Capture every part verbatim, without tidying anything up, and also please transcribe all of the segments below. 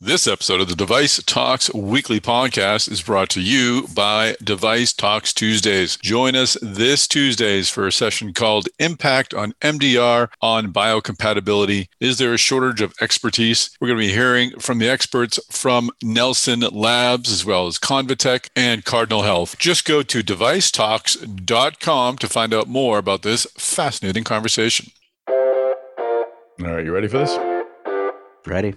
This episode of the Device Talks Weekly Podcast is brought to you by Device Talks Tuesdays. Join us this Tuesdays for a session called Impact on M D R on Biocompatibility. Is there a shortage of expertise? We're going to be hearing from the experts from Nelson Labs, as well as Convatec and Cardinal Health. Just go to device talks dot com to find out more about this fascinating conversation. All right, you ready for this? Ready.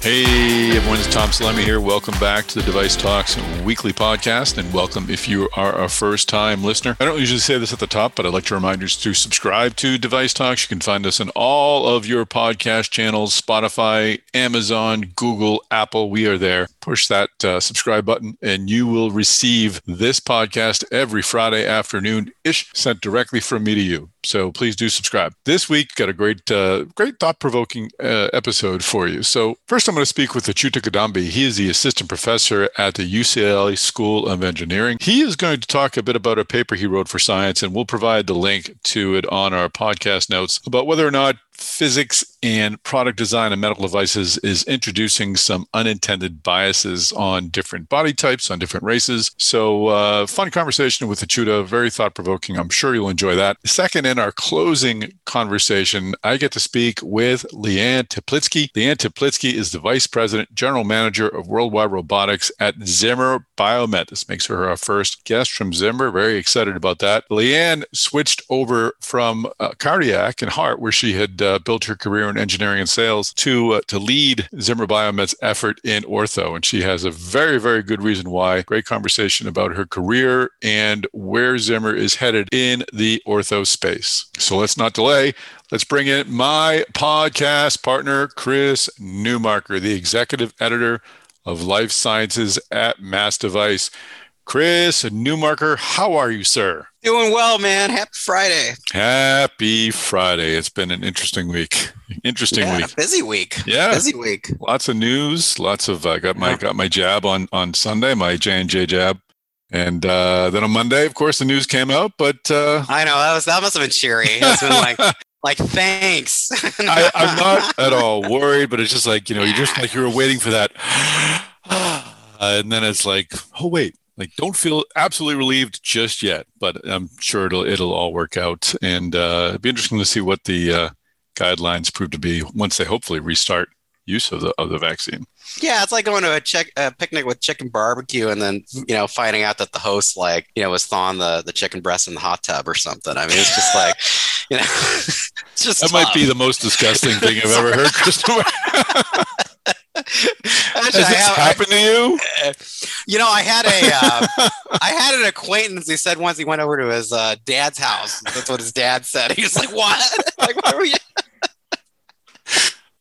Hey everyone, it's Tom Salemi here. Welcome back to the Device Talks Weekly Podcast, and welcome if you are a first-time listener. I don't usually say this at the top, but I'd like to remind you to subscribe to Device Talks. You can find us on all of your podcast channels, Spotify, Amazon, Google, Apple. We are there. Push that uh, subscribe button, and you will receive this podcast every Friday afternoon-ish, sent directly from me to you. So please do subscribe. This week, got a great, uh, great thought-provoking uh, episode for you. So first, I'm going to speak with Achuta Kadambi. He is the assistant professor at the U C L A School of Engineering. He is going to talk a bit about a paper he wrote for Science, and we'll provide the link to it on our podcast notes about whether or not physics and product design in medical devices is introducing some unintended biases on different body types, on different races. So uh, fun conversation with Achuta, very thought-provoking. I'm sure you'll enjoy that. Second, in our closing conversation, I get to speak with Leanne Taplitsky. Leanne Taplitsky is the Vice President, General Manager of Worldwide Robotics at Zimmer Biomet. This makes her our first guest from Zimmer. Very excited about that. Leanne switched over from uh, cardiac and heart, where she had uh, Uh, built her career in engineering and sales to uh, to lead Zimmer Biomet's effort in ortho. And she has a very, very good reason why. Great conversation about her career and where Zimmer is headed in the ortho space. So let's not delay. Let's bring in my podcast partner, Chris Newmarker, the executive editor of Life Sciences at Mass Device. Chris Newmarker, how are you, sir? Doing well, man. Happy Friday. Happy Friday. It's been an interesting week. Interesting yeah, week. Busy week. Yeah. Busy week. Lots of news. Lots of. I uh, got my yeah. got my jab on on Sunday. My J and J jab. And uh, then on Monday, of course, the news came out. But uh, I know that was that must have been cheery. It's been like. Like, thanks. I, I'm not at all worried, but it's just like, you know, you're just like, you were waiting for that. uh, and then it's like, oh, wait, like, don't feel absolutely relieved just yet, but I'm sure it'll, it'll all work out. And uh, it'd be interesting to see what the uh, guidelines prove to be once they hopefully restart use of the of the vaccine. Yeah, it's like going to a, check, a picnic with chicken barbecue and then, you know, finding out that the host, like, you know, was thawing the, the chicken breast in the hot tub or something. I mean, it's just like, you know, it's just that tough. Might be the most disgusting thing I've ever heard, Christopher. Has this have, happened I, to you? You know, I had a, uh, I had an acquaintance. He said once he went over to his uh, dad's house. That's what his dad said. He was like, "What? Like, what are we?"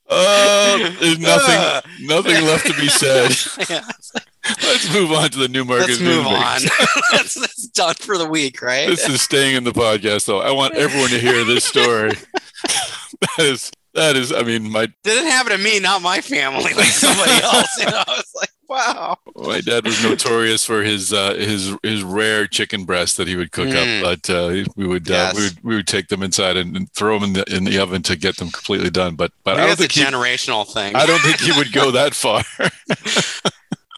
Uh, there's nothing, nothing left to be said. Yeah. Let's move on to the Newmarker. Let's move on. that's, that's done for the week, right? This is staying in the podcast, though. I want everyone to hear this story. that is, that is. I mean, my didn't happen to me, not my family, like somebody else. You know, I was like, wow. My dad was notorious for his uh, his his rare chicken breast that he would cook mm. up, but uh, we would yes. uh, we would we would take them inside and, and throw them in the in the oven to get them completely done. But but Maybe I don't that's think a generational he, thing. I don't think he would go that far.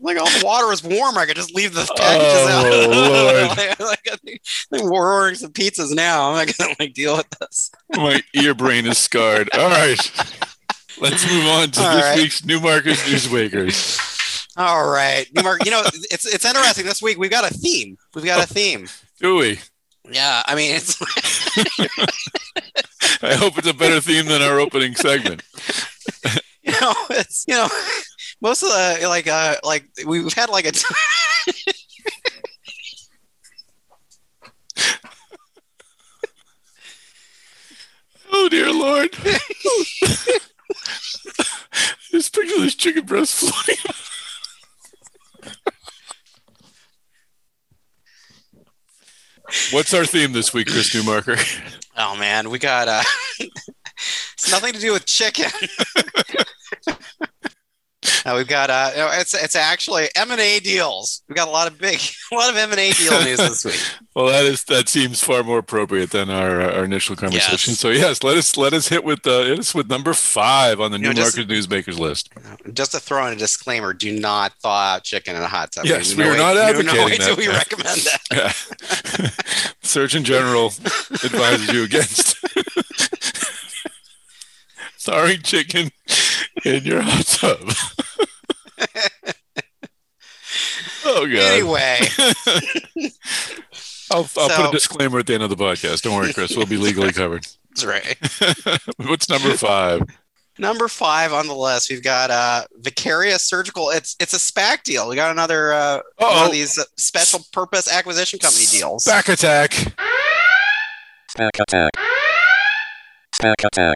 Like, all the water is warm. I could just leave the packages oh, out. like, like, I think, I think we're ordering some pizzas now. I'm not gonna like deal with this. My ear brain is scarred. All right, let's move on to all this right. week's Newmarker's Newsmakers. All right, Newmarker. You know, it's it's interesting. This week we've got a theme. We've got a theme. Do we? Yeah. I mean, it's. I hope it's a better theme than our opening segment. you know, it's you know. Most of the, like, uh, like we've had, like, a... T- oh, dear Lord. Just picture this chicken breast floating. What's our theme this week, Chris Newmarker? Oh, man, we got... Uh, it's nothing to do with chicken. Uh, we've got uh, it's it's actually M and A deals. We've got a lot of big, a lot of M and A deal news this week. Well, that is that seems far more appropriate than our our initial conversation. Yes. So yes, let us let us hit with uh, hit us with number five on the you Newmarker Newsmakers list. Just to throw in a disclaimer: do not thaw out chicken in a hot tub. Yes, we are no not way, advocating no way that. Do we recommend that? Yeah. Surgeon General advises you against thawing chicken in your hot tub. Oh, God. Anyway. I'll, I'll so, put a disclaimer at the end of the podcast. Don't worry, Chris. We'll be legally covered. That's right. What's number five? Number five on the list, we've got uh, Vicarious Surgical. It's it's a SPAC deal. We got another uh, one of these special purpose acquisition company deals. SPAC attack. SPAC attack. SPAC attack.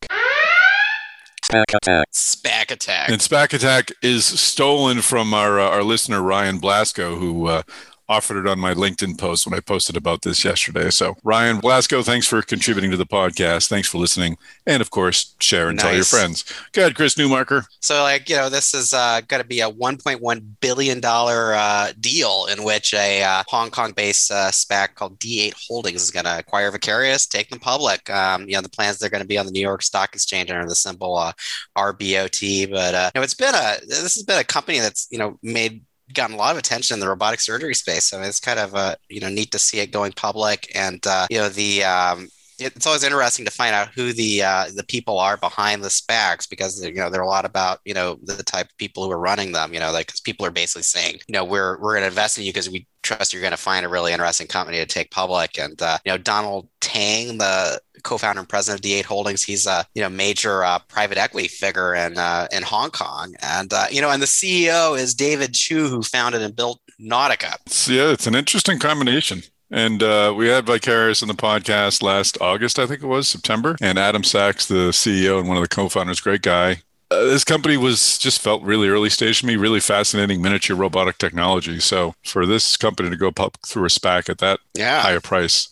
SPAC attack. SPAC attack. And SPAC attack is stolen from our uh, our listener Ryan Blasco, who uh, offered it on my LinkedIn post when I posted about this yesterday. So Ryan Blasco, thanks for contributing to the podcast. Thanks for listening, and of course, share and nice. Tell your friends. Go ahead, Chris Newmarker. So, like you know, this is uh, going to be a one point one billion dollar uh, deal in which a uh, Hong Kong-based uh, SPAC called D eight Holdings is going to acquire Vicarious, take them public. Um, you know, the plans they're going to be on the New York Stock Exchange under the symbol uh, R B O T. But uh, you know, it's been a this has been a company that's you know made. gotten a lot of attention in the robotic surgery space. So I mean, it's kind of uh, you know neat to see it going public, and uh, you know the um, it's always interesting to find out who the uh, the people are behind the SPACs, because you know they're a lot about you know the type of people who are running them. You know, like because people are basically saying you know we're we're going to invest in you because we trust you're going to find a really interesting company to take public. And uh, you know Donald Tang, the co-founder and president of D eight Holdings, he's a you know major uh, private equity figure in uh, in Hong Kong, and uh, you know, and the C E O is David Chu, who founded and built Nautica. Yeah, it's an interesting combination. And uh, we had Vicarious on the podcast last August, I think it was September, and Adam Sachs, the C E O and one of the co-founders, great guy. Uh, this company was just felt really early stage to me, really fascinating miniature robotic technology. So for this company to go pop through a SPAC at that yeah. high a price,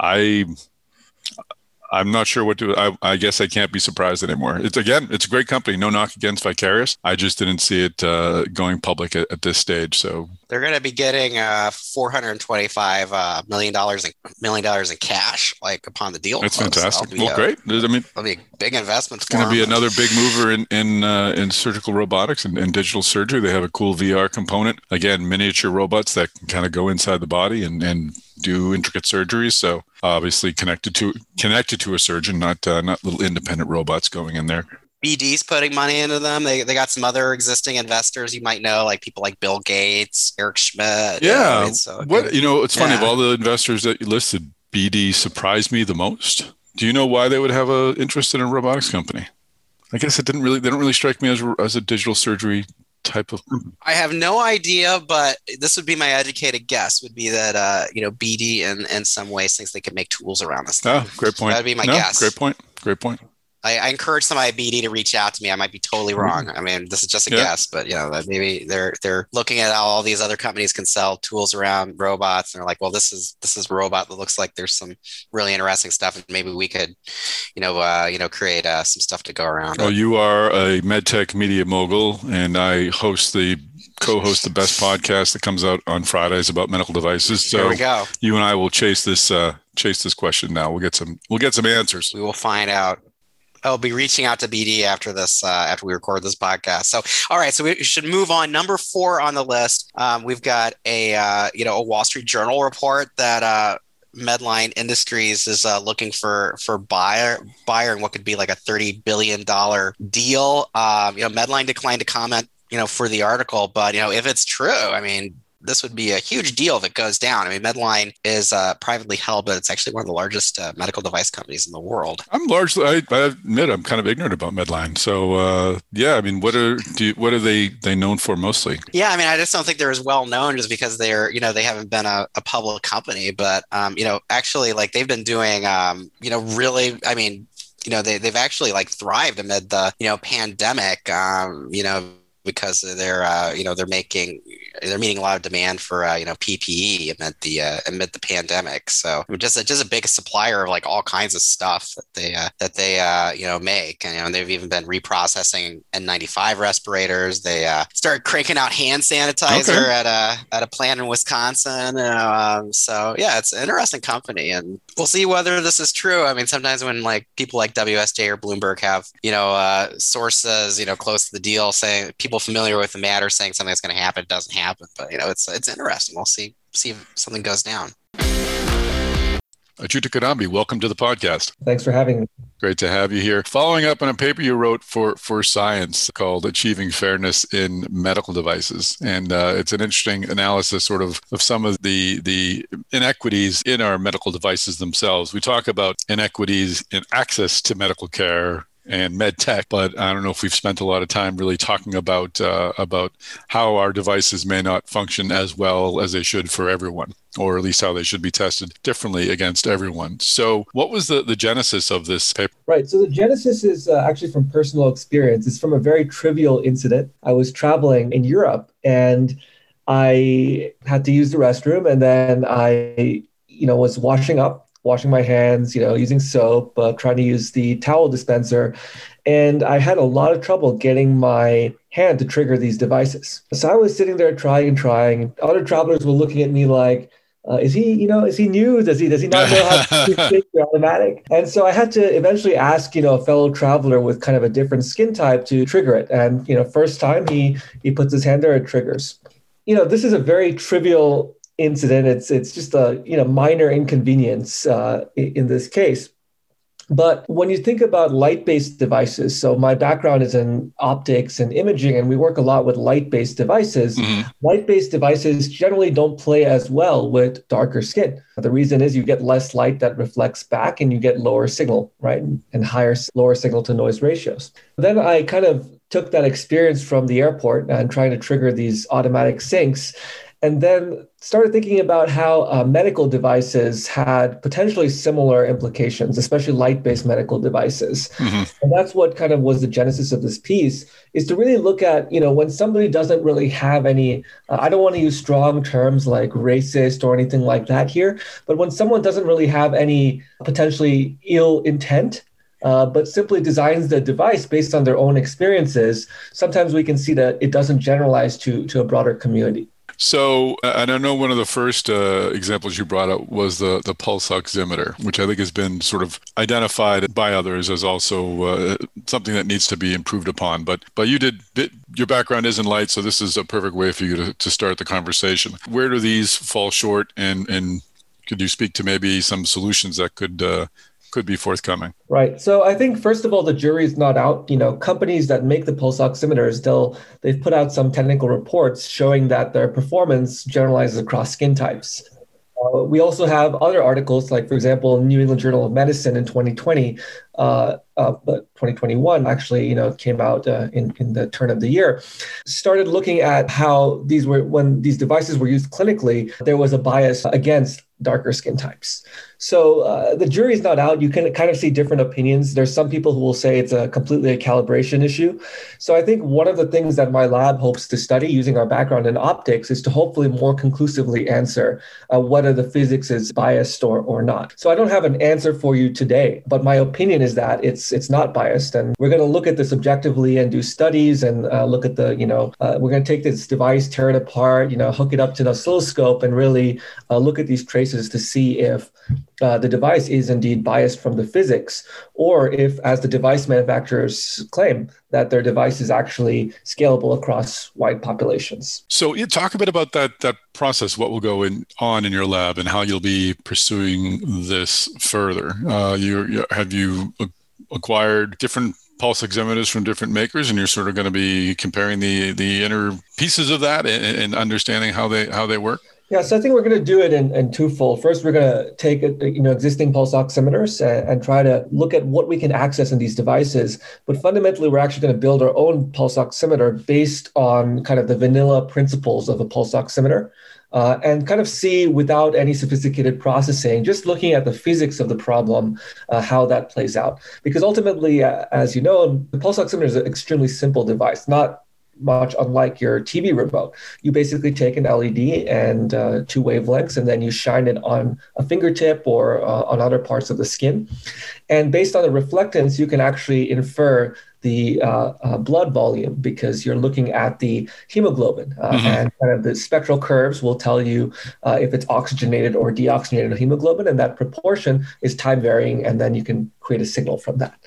I. I'm not sure what to, I, I guess I can't be surprised anymore. It's again, it's a great company. No knock against Vicarious. I just didn't see it uh, going public at, at this stage. So they're going to be getting uh, four hundred twenty-five uh, million dollars in million dollars in cash, like upon the deal. That's close. Fantastic. Well, a, great. I mean, that'll be a big investment. It's going to be another big mover in in, uh, in surgical robotics and, and digital surgery. They have a cool V R component. Again, miniature robots that can kind of go inside the body and and. do intricate surgeries, so obviously connected to connected to a surgeon, not uh, not little independent robots going in there. B D's putting money into them. They they got some other existing investors you might know, like people like Bill Gates, Eric Schmidt. Yeah, you know, so what you know, it's yeah. funny. Of all the investors that you listed, B D surprised me the most. Do you know why they would have an interest in a robotics company? I guess it didn't really. They don't really strike me as as a digital surgery type of. I have no idea, but this would be my educated guess would be that uh you know B D in in some ways thinks they could make tools around this thing. Oh, great point. That'd be my no, guess. Great point. Great point. I, I encourage somebody at B D to reach out to me. I might be totally wrong. I mean, this is just a yeah. guess, but you know, maybe they're they're looking at how all these other companies can sell tools around robots, and they're like, well, this is this is a robot that looks like there's some really interesting stuff, and maybe we could, you know, uh, you know, create uh, some stuff to go around. Well, you are a medtech media mogul, and I host the. co-host the best podcast that comes out on Fridays about medical devices. So here we go. You and I will chase this uh, chase this question now. We'll get some we'll get some answers. We will find out. I'll be reaching out to B D after this, uh, after we record this podcast. So, all right, so we should move on. Number four on the list, um, we've got a uh, you know a Wall Street Journal report that uh, Medline Industries is uh, looking for for buyer buyer in what could be like a thirty billion dollar deal. Um, you know, Medline declined to comment. You know, for the article, but you know, if it's true, I mean, this would be a huge deal if it goes down. I mean, Medline is uh, privately held, but it's actually one of the largest uh, medical device companies in the world. I'm largely, I, I admit, I'm kind of ignorant about Medline. So, uh, yeah, I mean, what are do you, what are they they known for mostly? Yeah, I mean, I just don't think they're as well known just because they're, you know, they haven't been a, a public company. But, um, you know, actually, like they've been doing, um, you know, really, I mean, you know, they they've actually like thrived amid the, you know, pandemic. Um, you know. Because they're, uh, you know, they're making they're meeting a lot of demand for uh, you know P P E amid the uh, amid the pandemic. So just a, just a big supplier of like all kinds of stuff that they uh, that they uh, you know make, and you know, they've even been reprocessing N ninety-five respirators. They uh, started cranking out hand sanitizer okay. at a at a plant in Wisconsin. Um, so yeah, it's an interesting company, and we'll see whether this is true. I mean, sometimes when like people like W S J or Bloomberg have you know uh, sources you know close to the deal saying people familiar with the matter saying something that's going to happen doesn't happen, but you know it's it's interesting. We'll see see if something goes down. Achuta Kadambi, welcome to the podcast. Thanks for having me. Great to have you here. Following up on a paper you wrote for for Science called Achieving Fairness in Medical Devices. And uh, it's an interesting analysis sort of of some of the, the inequities in our medical devices themselves. We talk about inequities in access to medical care and med tech, but I don't know if we've spent a lot of time really talking about uh, about how our devices may not function as well as they should for everyone, or at least how they should be tested differently against everyone. So what was the, the genesis of this paper? Right. So the genesis is uh, actually from personal experience. It's from a very trivial incident. I was traveling in Europe and I had to use the restroom, and then I, you know, was washing up, washing my hands, you know, using soap, uh, trying to use the towel dispenser. And I had a lot of trouble getting my hand to trigger these devices. So I was sitting there trying and trying. Other travelers were looking at me like, uh, is he, you know, is he new? Does he, does he not know how to take the automatic? And so I had to eventually ask, you know, a fellow traveler with kind of a different skin type to trigger it. And, you know, first time he, he puts his hand there, it triggers. You know, this is a very trivial incident. It's it's just a you know minor inconvenience uh, in this case. But when you think about light-based devices, so my background is in optics and imaging, and we work a lot with light-based devices. Mm-hmm. Light-based devices generally don't play as well with darker skin. The reason is you get less light that reflects back, and you get lower signal, right? And higher, lower signal-to-noise ratios. Then I kind of took that experience from the airport and trying to trigger these automatic sinks, and then started thinking about how uh, medical devices had potentially similar implications, especially light-based medical devices. Mm-hmm. And that's what kind of was the genesis of this piece, is to really look at, you know, when somebody doesn't really have any, uh, I don't want to use strong terms like racist or anything like that here, but when someone doesn't really have any potentially ill intent, Uh, but simply designs the device based on their own experiences, sometimes we can see that it doesn't generalize to, to a broader community. So, and I know one of the first uh, examples you brought up was the, the pulse oximeter, which I think has been sort of identified by others as also uh, something that needs to be improved upon. But but you did, your background is in light, so this is a perfect way for you to, to start the conversation. Where do these fall short, and, and could you speak to maybe some solutions that could uh, could be forthcoming? Right. So I think, first of all, the jury's not out. You know, companies that make the pulse oximeters, they'll, they've put out some technical reports showing that their performance generalizes across skin types. Uh, we also have other articles, like, for example, New England Journal of Medicine in twenty twenty, uh, uh, but twenty twenty-one actually, you know, came out uh, in, in the turn of the year, started looking at how these were, when these devices were used clinically, there was a bias against darker skin types. So uh, the jury's not out. You can kind of see different opinions. There's some people who will say it's a completely a calibration issue. So I think one of the things that my lab hopes to study using our background in optics is to hopefully more conclusively answer uh, whether the physics is biased or, or not. So I don't have an answer for you today, but my opinion is that it's it's not biased. And we're going to look at this objectively and do studies and uh, look at the, you know, uh, we're going to take this device, tear it apart, you know, hook it up to an oscilloscope and really uh, look at these traces to see if uh, the device is indeed biased from the physics, or if, as the device manufacturers claim, that their device is actually scalable across wide populations. So you talk a bit about that that process, what will go in, on in your lab and how you'll be pursuing this further. Uh, you, you, have you acquired different pulse oximeters from different makers, and you're sort of going to be comparing the, the inner pieces of that and, and understanding how they how they work? Yeah, so I think we're going to do it in, in twofold. First, we're going to take you know existing pulse oximeters and, and try to look at what we can access in these devices. But fundamentally, we're actually going to build our own pulse oximeter based on kind of the vanilla principles of a pulse oximeter. Uh, and kind of see without any sophisticated processing, just looking at the physics of the problem, uh, how that plays out. Because ultimately, uh, as you know, the pulse oximeter is an extremely simple device, not much unlike your T V remote. You basically take an L E D and uh, two wavelengths, and then you shine it on a fingertip or uh, on other parts of the skin. And based on the reflectance, you can actually infer the uh, uh, blood volume because you're looking at the hemoglobin. Uh, mm-hmm. And kind of the spectral curves will tell you uh, if it's oxygenated or deoxygenated hemoglobin, and that proportion is time varying, and then you can create a signal from that.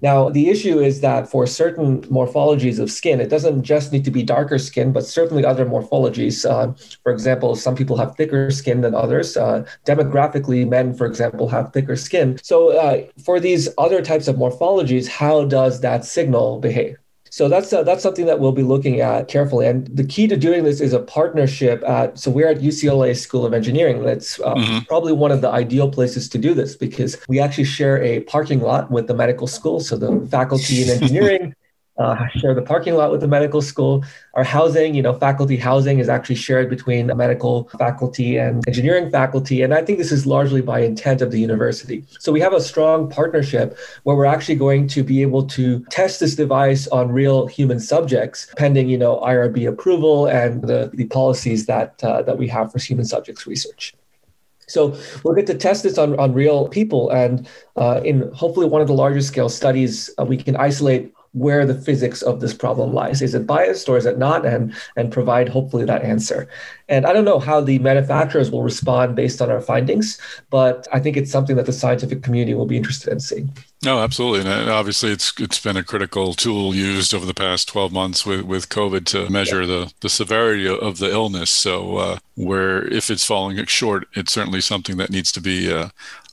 Now, the issue is that for certain morphologies of skin, it doesn't just need to be darker skin, but certainly other morphologies. Uh, for example, some people have thicker skin than others. Uh, demographically, men, for example, have thicker skin. So uh, for these other types of morphologies, how does that signal behave? So that's uh, that's something that we'll be looking at carefully. And the key to doing this is a partnership. At, so we're at U C L A School of Engineering. That's uh, mm-hmm. probably one of the ideal places to do this because we actually share a parking lot with the medical school. So the faculty in engineering uh, share the parking lot with the medical school. Our housing, you know, faculty housing is actually shared between medical faculty and engineering faculty. And I think this is largely by intent of the university. So we have a strong partnership where we're actually going to be able to test this device on real human subjects pending, you know, I R B approval and the, the policies that uh, that we have for human subjects research. So we'll get to test this on, on real people. And uh, in hopefully one of the larger scale studies, uh, we can isolate where the physics of this problem lies. Is it biased or is it not? And, and provide hopefully that answer. And I don't know how the manufacturers will respond based on our findings, but I think it's something that the scientific community will be interested in seeing. No, absolutely. And obviously it's it's been a critical tool used over the past twelve months with, with COVID to measure yeah. the, the severity of the illness. So uh, where if it's falling short, it's certainly something that needs to be uh,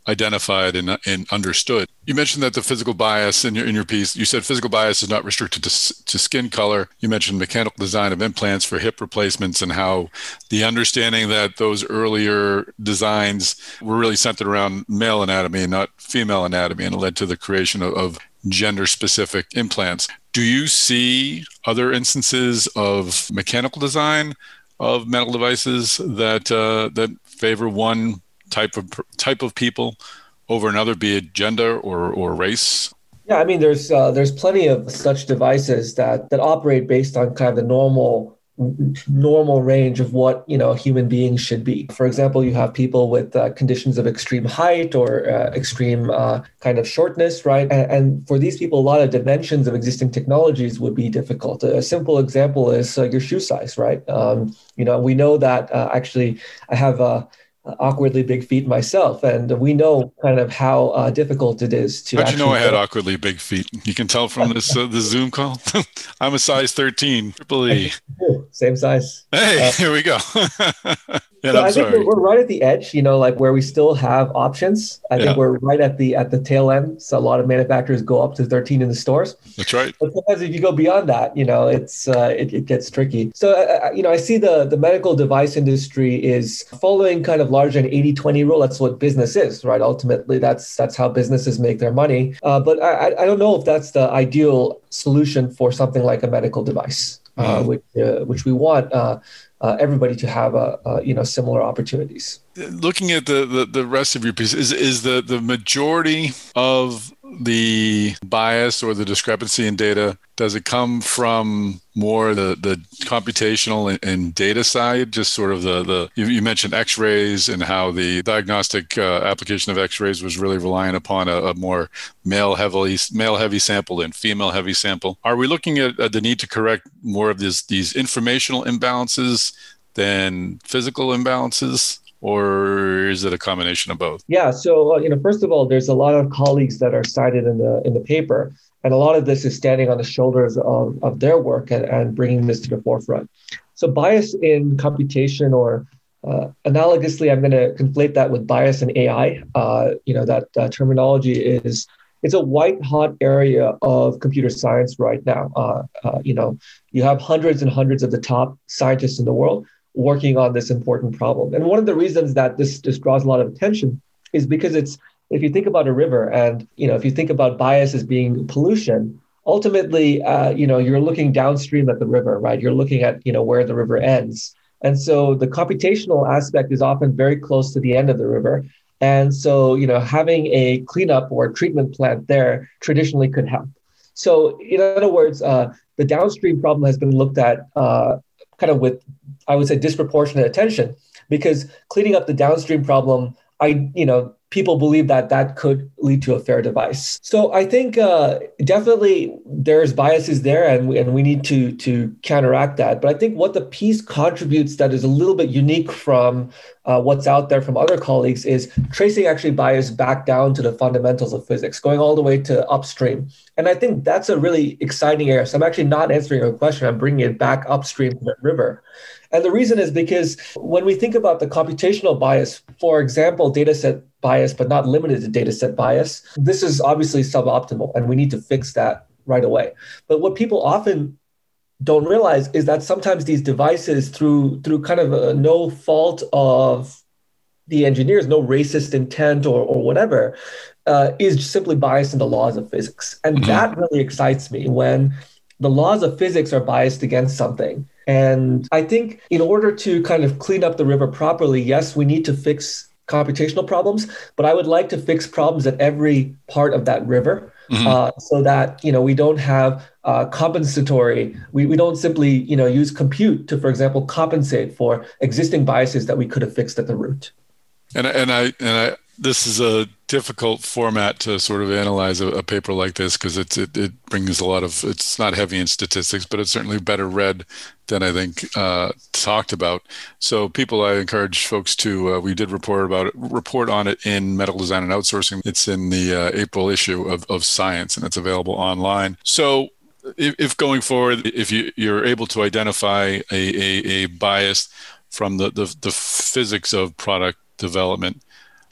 identified and, and understood. You mentioned that the physical bias in your in your piece, you said physical bias is not restricted to, to skin color. You mentioned mechanical design of implants for hip replacements and how the understanding that those earlier designs were really centered around male anatomy and not female anatomy, and it led to the creation of, of gender-specific implants. Do you see other instances of mechanical design of medical devices that uh, that favor one type of type of people over another, be it gender or, or race? Yeah, I mean, there's uh, there's plenty of such devices that that operate based on kind of the normal normal range of what, you know, a human being should be. For example, you have people with uh, conditions of extreme height or uh, extreme uh, kind of shortness, right? And, and for these people, a lot of dimensions of existing technologies would be difficult. A simple example is uh, your shoe size, right? Um, you know, we know that uh, actually I have a uh, awkwardly big feet myself, and we know kind of how uh, difficult it is to. How'd you know I had awkwardly big feet? You can tell from this uh, the Zoom call. I'm a size thirteen, triple E. Same size. Hey, uh, here we go. yeah, so I sorry. think we're, we're right at the edge, you know, like where we still have options. I yeah. think we're right at the at the tail end. So a lot of manufacturers go up to thirteen in the stores. That's right. But sometimes if you go beyond that, you know, it's uh, it, it gets tricky. So uh, you know, I see the the medical device industry is following kind of large an eighty twenty rule. That's what business is, right? Ultimately, that's that's how businesses make their money. Uh, but I, I don't know if that's the ideal solution for something like a medical device, uh, which uh, which we want uh, uh, everybody to have uh, uh, you know similar opportunities. Looking at the, the, the rest of your piece, is is the, the majority of the bias or the discrepancy in data, does it come from more the, the computational and, and data side? Just sort of the, the you, you mentioned X-rays and how the diagnostic uh, application of X-rays was really relying upon a, a more male heavily male heavy sample and female heavy sample. Are we looking at, at the need to correct more of these these informational imbalances than physical imbalances? Or is it a combination of both? Yeah. So, uh, you know, first of all, there's a lot of colleagues that are cited in the in the paper. And a lot of this is standing on the shoulders of, of their work and, and bringing this to the forefront. So bias in computation or uh, analogously, I'm going to conflate that with bias in A I. Uh, you know, that uh, terminology is it's a white hot area of computer science right now. Uh, uh, you know, you have hundreds and hundreds of the top scientists in the world working on this important problem. And one of the reasons that this just draws a lot of attention is because it's, if you think about a river and, you know, if you think about bias as being pollution, ultimately, uh, you know, you're looking downstream at the river, right? You're looking at, you know, where the river ends. And so the computational aspect is often very close to the end of the river. And so, you know, having a cleanup or treatment plant there traditionally could help. So in other words, uh, the downstream problem has been looked at uh, kind of with, I would say, disproportionate attention, because cleaning up the downstream problem, I, you know, people believe that that could lead to a fair device. So I think uh, definitely there's biases there, and we, and we need to to counteract that. But I think what the piece contributes that is a little bit unique from uh, what's out there from other colleagues is tracing actually bias back down to the fundamentals of physics, going all the way to upstream. And I think that's a really exciting area. So I'm actually not answering your question. I'm bringing it back upstream to the river. And the reason is because when we think about the computational bias, for example, dataset bias, but not limited to dataset bias, this is obviously suboptimal, and we need to fix that right away. But what people often don't realize is that sometimes these devices, through through kind of a, no fault of the engineers, no racist intent or or whatever, uh, is simply biased in the laws of physics. And mm-hmm. that really excites me when the laws of physics are biased against something. And I think in order to kind of clean up the river properly, yes, we need to fix computational problems, but I would like to fix problems at every part of that river, mm-hmm. uh, so that, you know, we don't have uh, compensatory, we, we don't simply, you know, use compute to, for example, compensate for existing biases that we could have fixed at the root. And, and I, and I, this is a difficult format to sort of analyze a, a paper like this, because it's it, it brings a lot of, it's not heavy in statistics, but it's certainly better read than I think uh, talked about. So people, I encourage folks to, uh, we did report about it, report on it in Medical Design and Outsourcing. It's in the uh, April issue of, of Science, and it's available online. So if, if going forward, if you, you're able to identify a, a, a bias from the, the, the physics of product development,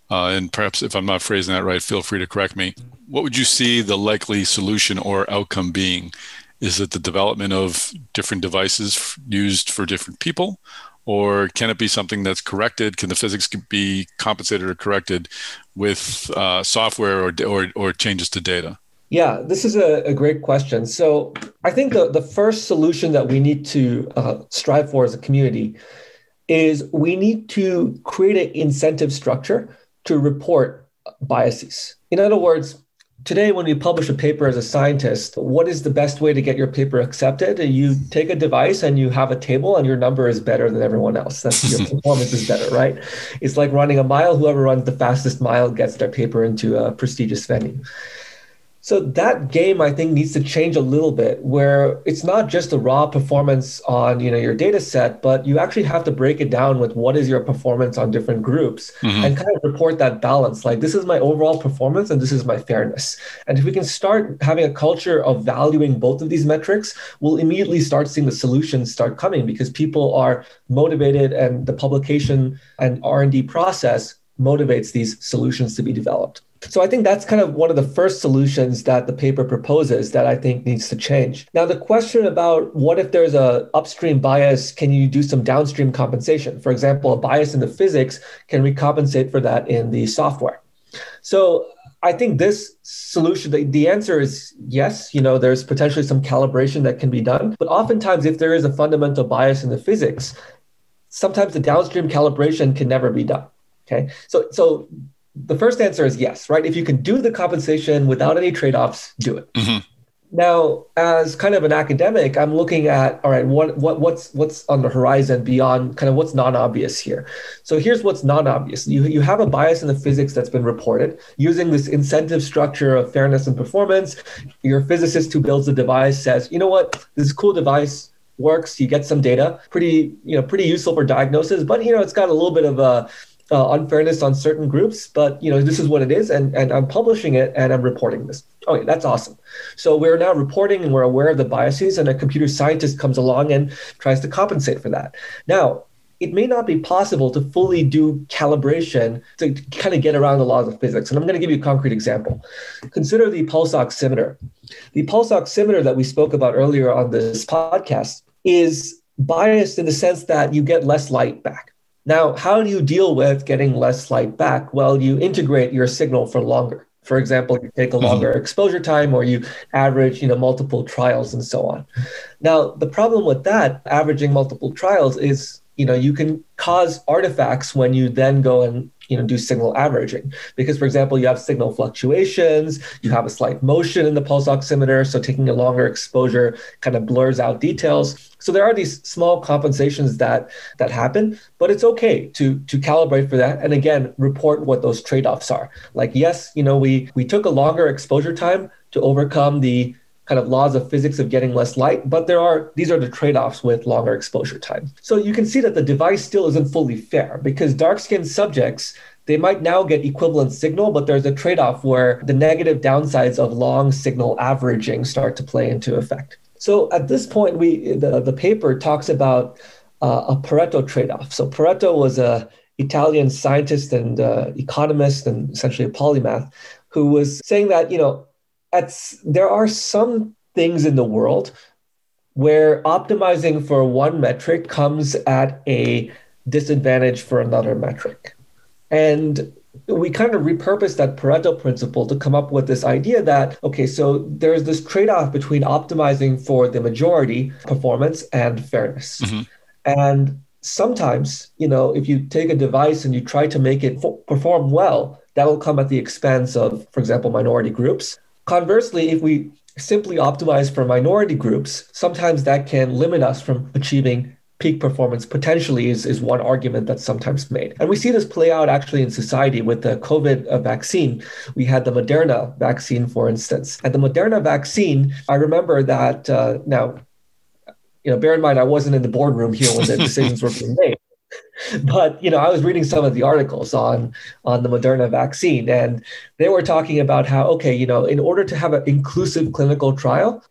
Uh, and perhaps if I'm not phrasing that right, feel free to correct me. What would you see the likely solution or outcome being? Is it the development of different devices f- used for different people? Or can it be something that's corrected? Can the physics be compensated or corrected with uh, software or, or or changes to data? Yeah, this is a, a great question. So I think the, the first solution that we need to uh, strive for as a community is we need to create an incentive structure to report biases. In other words, today when we publish a paper as a scientist, what is the best way to get your paper accepted? You take a device and you have a table and your number is better than everyone else. That's, your performance is better, right? It's like running a mile. Whoever runs the fastest mile gets their paper into a prestigious venue. So that game, I think, needs to change a little bit, where it's not just the raw performance on, you know, your data set, but you actually have to break it down with what is your performance on different groups, mm-hmm. and kind of report that balance. Like, this is my overall performance and this is my fairness. And if we can start having a culture of valuing both of these metrics, we'll immediately start seeing the solutions start coming, because people are motivated and the publication and R and D process motivates these solutions to be developed. So I think that's kind of one of the first solutions that the paper proposes that I think needs to change. Now, the question about what if there's a upstream bias, can you do some downstream compensation? For example, a bias in the physics, can we compensate for that in the software? So I think this solution, the, the answer is yes, you know, there's potentially some calibration that can be done. But oftentimes, if there is a fundamental bias in the physics, sometimes the downstream calibration can never be done. Okay, so so. The first answer is yes, right? If you can do the compensation without any trade-offs, do it. Mm-hmm. Now, as kind of an academic, I'm looking at, all right, what what what's what's on the horizon beyond kind of what's non-obvious here. So here's what's non-obvious. You you have a bias in the physics that's been reported using this incentive structure of fairness and performance. Your physicist who builds the device says, you know what, this is a cool device. Works. You get some data, pretty you know pretty useful for diagnosis, but you know it's got a little bit of a Uh, unfairness on certain groups, but you know this is what it is, and, and I'm publishing it and I'm reporting this. Okay, that's awesome. So we're now reporting and we're aware of the biases, and a computer scientist comes along and tries to compensate for that. Now, it may not be possible to fully do calibration to, to kind of get around the laws of physics. And I'm going to give you a concrete example. Consider the pulse oximeter. The pulse oximeter that we spoke about earlier on this podcast is biased in the sense that you get less light back. Now, how do you deal with getting less light back? Well, you integrate your signal for longer. For example, you take a longer mm-hmm. exposure time, or you average, you know, multiple trials and so on. Now, the problem with that, averaging multiple trials, is you know, you can cause artifacts when you then go and, you know, do signal averaging. Because, for example, you have signal fluctuations, you have a slight motion in the pulse oximeter, so taking a longer exposure kind of blurs out details. So there are these small compensations that that happen, but it's okay to to calibrate for that. And again, report what those trade-offs are. Like, yes, you know, we we took a longer exposure time to overcome the kind of laws of physics of getting less light, but there are, these are the trade-offs with longer exposure time. So you can see that the device still isn't fully fair, because dark-skinned subjects, they might now get equivalent signal, but there's a trade-off where the negative downsides of long signal averaging start to play into effect. So at this point, we the, the paper talks about uh, a Pareto trade-off. So Pareto was an Italian scientist and uh, economist and essentially a polymath who was saying that, you know, At, there are some things in the world where optimizing for one metric comes at a disadvantage for another metric. And we kind of repurposed that Pareto principle to come up with this idea that, okay, so there's this trade-off between optimizing for the majority performance and fairness. Mm-hmm. And sometimes, you know, if you take a device and you try to make it fo- perform well, that'll come at the expense of, for example, minority groups. Conversely, if we simply optimize for minority groups, sometimes that can limit us from achieving peak performance potentially is, is one argument that's sometimes made. And we see this play out actually in society with the COVID vaccine. We had the Moderna vaccine, for instance. At the Moderna vaccine, I remember that uh, now, you know, bear in mind, I wasn't in the boardroom here when the decisions were being made. But, you know, I was reading some of the articles on, on the Moderna vaccine, and they were talking about how, okay, you know, in order to have an inclusive clinical trial,